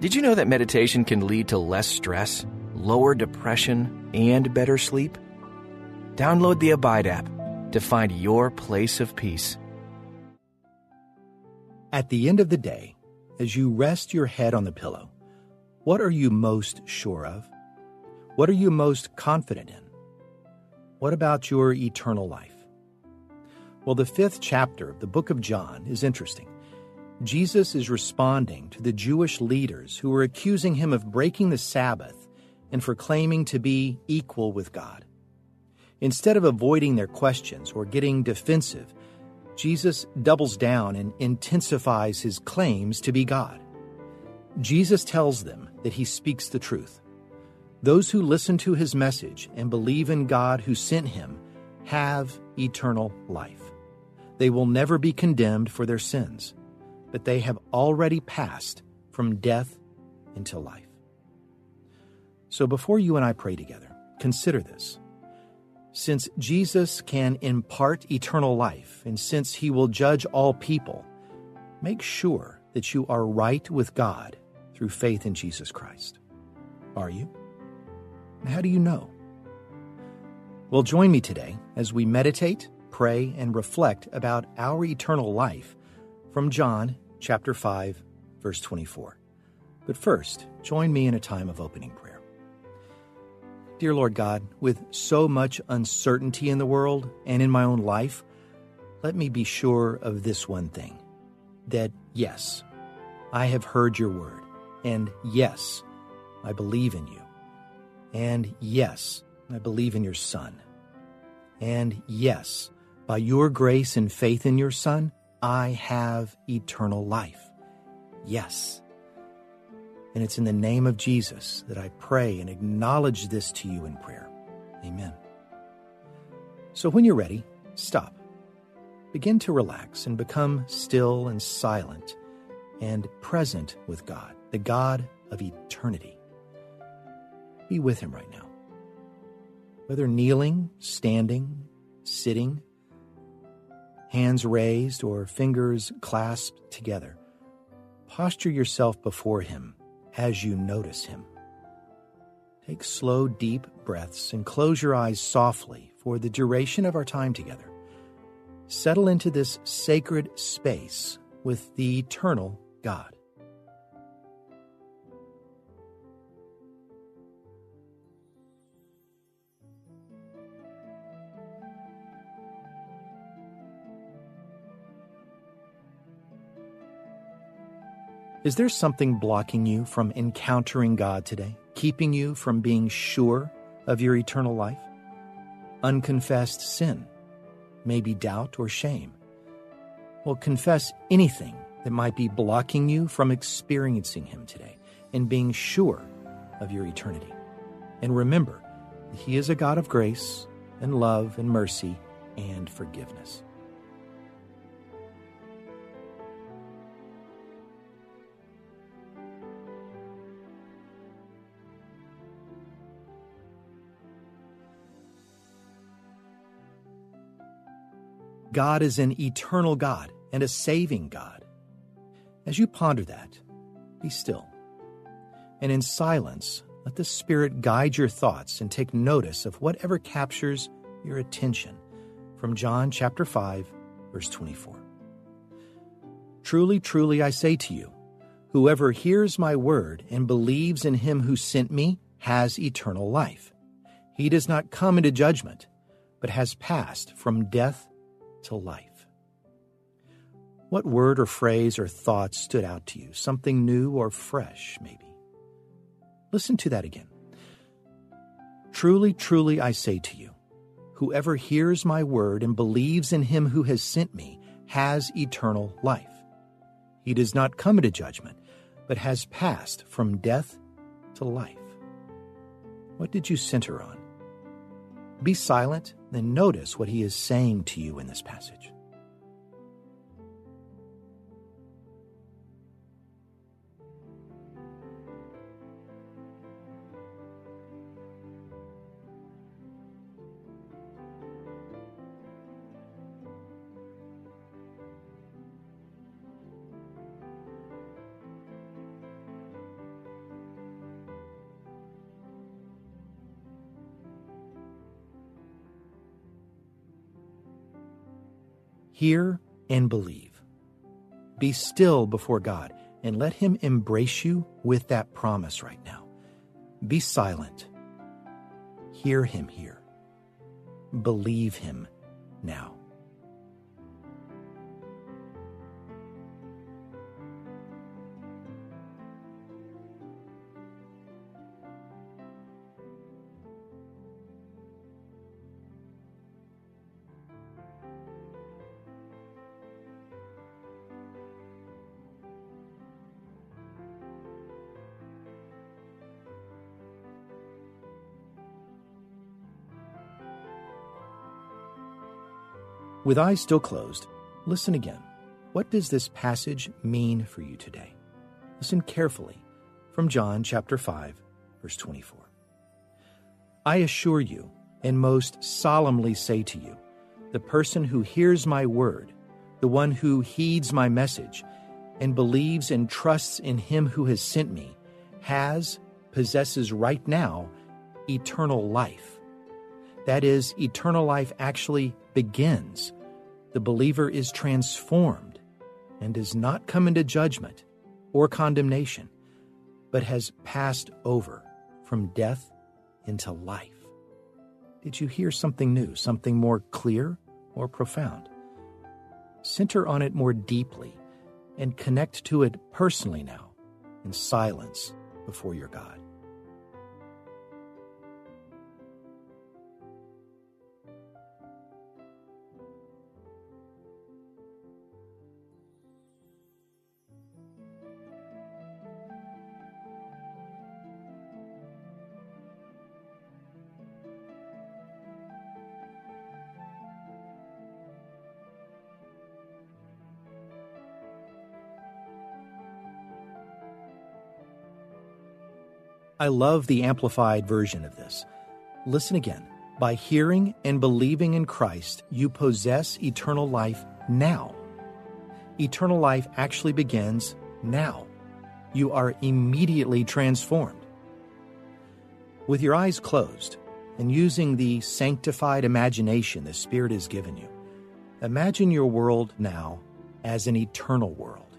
Did you know that meditation can lead to less stress, lower depression, and better sleep? Download the Abide app to find your place of peace. At the end of the day, as you rest your head on the pillow, what are you most sure of? What are you most confident in? What about your eternal life? Well, the 5th chapter of the book of John is interesting. Jesus is responding to the Jewish leaders who were accusing him of breaking the Sabbath and for claiming to be equal with God. Instead of avoiding their questions or getting defensive, Jesus doubles down and intensifies his claims to be God. Jesus tells them that he speaks the truth. Those who listen to his message and believe in God who sent him have eternal life. They will never be condemned for their sins, but they have already passed from death into life. So before you and I pray together, consider this. Since Jesus can impart eternal life, and since he will judge all people, make sure that you are right with God through faith in Jesus Christ. Are you? How do you know? Well, join me today as we meditate, pray, and reflect about our eternal life from John chapter 5, verse 24. But first, join me in a time of opening prayer. Dear Lord God, with so much uncertainty in the world and in my own life, let me be sure of this one thing, that yes, I have heard your word, and yes, I believe in you, and yes, I believe in your Son, and yes, by your grace and faith in your Son, I have eternal life. Yes. And it's in the name of Jesus that I pray and acknowledge this to you in prayer. Amen. So when you're ready, stop. Begin to relax and become still and silent and present with God, the God of eternity. Be with him right now. Whether kneeling, standing, sitting, hands raised or fingers clasped together, posture yourself before him as you notice him. Take slow, deep breaths and close your eyes softly for the duration of our time together. Settle into this sacred space with the eternal God. Is there something blocking you from encountering God today, keeping you from being sure of your eternal life? Unconfessed sin, maybe doubt or shame. Well, confess anything that might be blocking you from experiencing him today and being sure of your eternity. And remember that he is a God of grace and love and mercy and forgiveness. God is an eternal God and a saving God. As you ponder that, be still. And in silence, let the Spirit guide your thoughts and take notice of whatever captures your attention from John chapter 5, verse 24. Truly, truly, I say to you, whoever hears my word and believes in him who sent me has eternal life. He does not come into judgment, but has passed from death to life. What word or phrase or thought stood out to you? Something new or fresh, maybe. Listen to that again. Truly, truly, I say to you, whoever hears my word and believes in him who has sent me has eternal life. He does not come into judgment, but has passed from death to life. What did you center on? Be silent, then notice what he is saying to you in this passage. Hear and believe. Be still before God and let Him embrace you with that promise right now. Be silent. Hear Him here. Believe Him now. With eyes still closed, listen again. What does this passage mean for you today? Listen carefully from John chapter 5, verse 24. I assure you, and most solemnly say to you, the person who hears my word, the one who heeds my message, and believes and trusts in Him who has sent me, possesses right now eternal life. That is, eternal life actually begins. The believer is transformed and does not come into judgment or condemnation, but has passed over from death into life. Did you hear something new, something more clear or profound? Center on it more deeply and connect to it personally now in silence before your God. I love the amplified version of this. Listen again. By hearing and believing in Christ, you possess eternal life now. Eternal life actually begins now. You are immediately transformed. With your eyes closed and using the sanctified imagination the Spirit has given you, imagine your world now as an eternal world.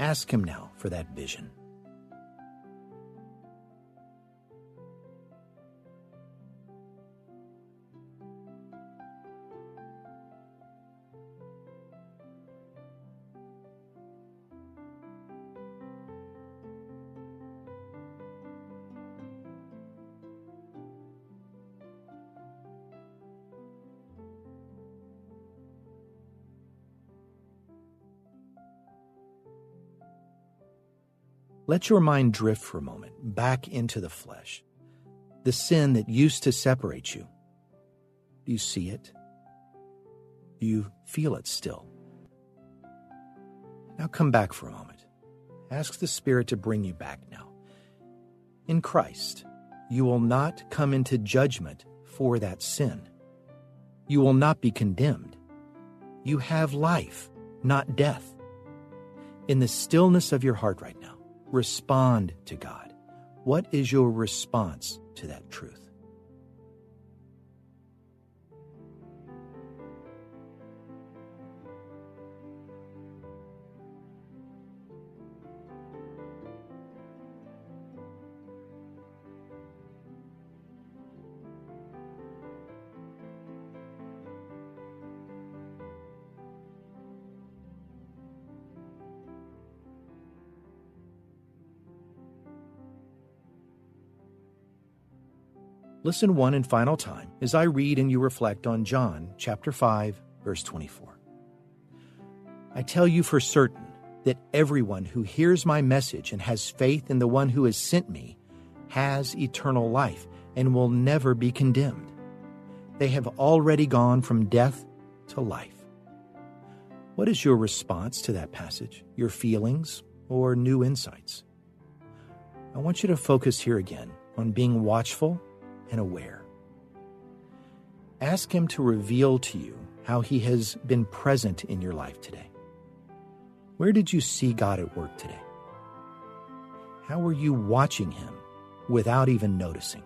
Ask Him now for that vision. Let your mind drift for a moment back into the flesh, the sin that used to separate you. Do you see it? Do you feel it still? Now come back for a moment. Ask the Spirit to bring you back now. In Christ, you will not come into judgment for that sin. You will not be condemned. You have life, not death. In the stillness of your heart right now, respond to God. What is your response to that truth? Listen one and final time as I read and you reflect on John chapter 5, verse 24. I tell you for certain that everyone who hears my message and has faith in the one who has sent me has eternal life and will never be condemned. They have already gone from death to life. What is your response to that passage, your feelings, or new insights? I want you to focus here again on being watchful and aware. Ask Him to reveal to you how He has been present in your life today. Where did you see God at work today? How were you watching Him without even noticing?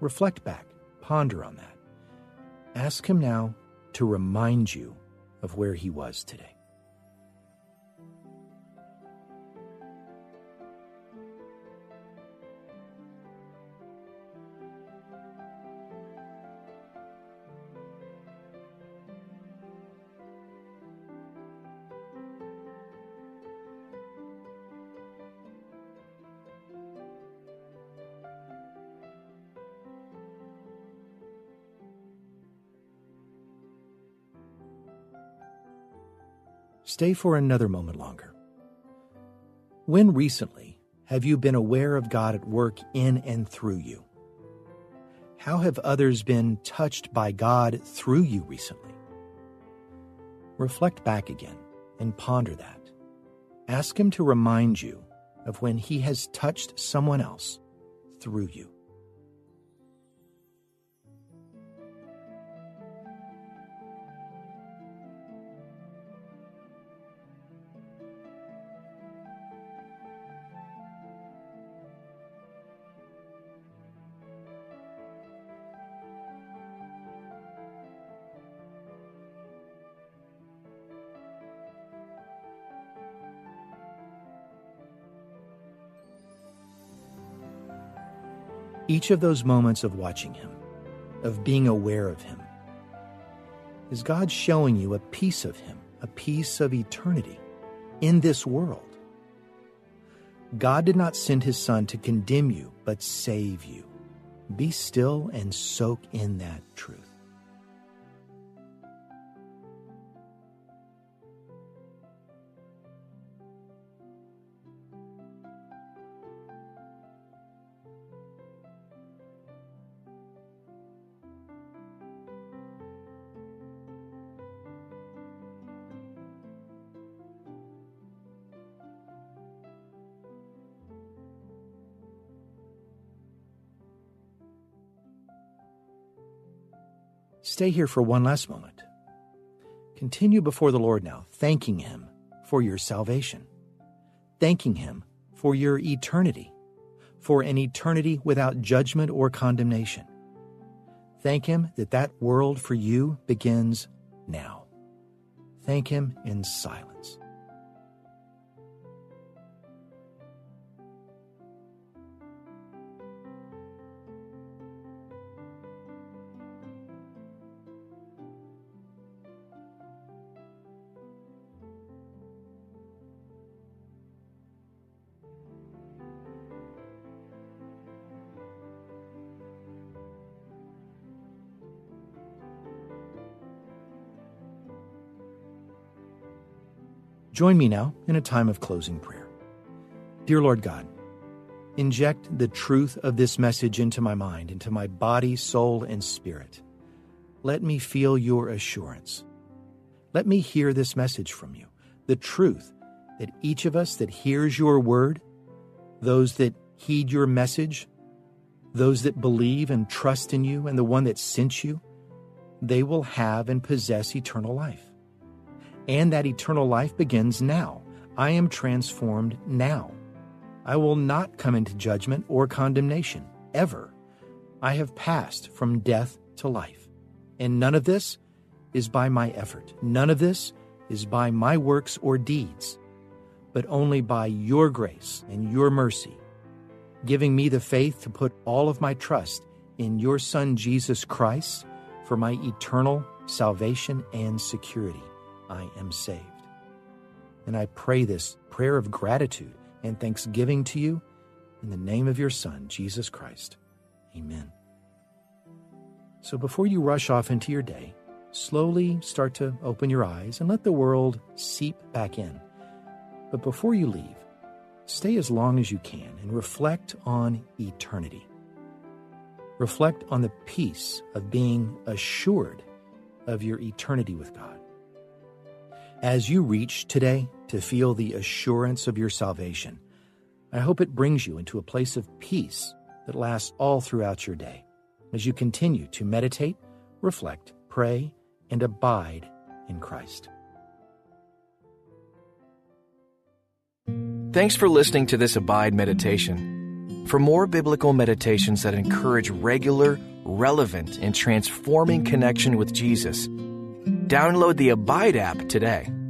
Reflect back, ponder on that. Ask Him now to remind you of where he was today. Stay for another moment longer. When recently have you been aware of God at work in and through you? How have others been touched by God through you recently? Reflect back again and ponder that. Ask Him to remind you of when He has touched someone else through you. Each of those moments of watching Him, of being aware of Him, is God showing you a piece of Him, a piece of eternity in this world. God did not send His Son to condemn you, but save you. Be still and soak in that truth. Stay here for one last moment. Continue before the Lord now, thanking Him for your salvation, thanking Him for your eternity, for an eternity without judgment or condemnation. Thank Him that that world for you begins now. Thank Him in silence. Join me now in a time of closing prayer. Dear Lord God, inject the truth of this message into my mind, into my body, soul, and spirit. Let me feel your assurance. Let me hear this message from you, the truth that each of us that hears your word, those that heed your message, those that believe and trust in you and the one that sent you, they will have and possess eternal life. And that eternal life begins now. I am transformed now. I will not come into judgment or condemnation, ever. I have passed from death to life. And none of this is by my effort. None of this is by my works or deeds, but only by your grace and your mercy, giving me the faith to put all of my trust in your Son, Jesus Christ, for my eternal salvation and security. I am saved. And I pray this prayer of gratitude and thanksgiving to you in the name of your Son, Jesus Christ. Amen. So before you rush off into your day, slowly start to open your eyes and let the world seep back in. But before you leave, stay as long as you can and reflect on eternity. Reflect on the peace of being assured of your eternity with God. As you reach today to feel the assurance of your salvation, I hope it brings you into a place of peace that lasts all throughout your day as you continue to meditate, reflect, pray, and abide in Christ. Thanks for listening to this Abide meditation. For more biblical meditations that encourage regular, relevant, and transforming connection with Jesus, Download the Abide app today.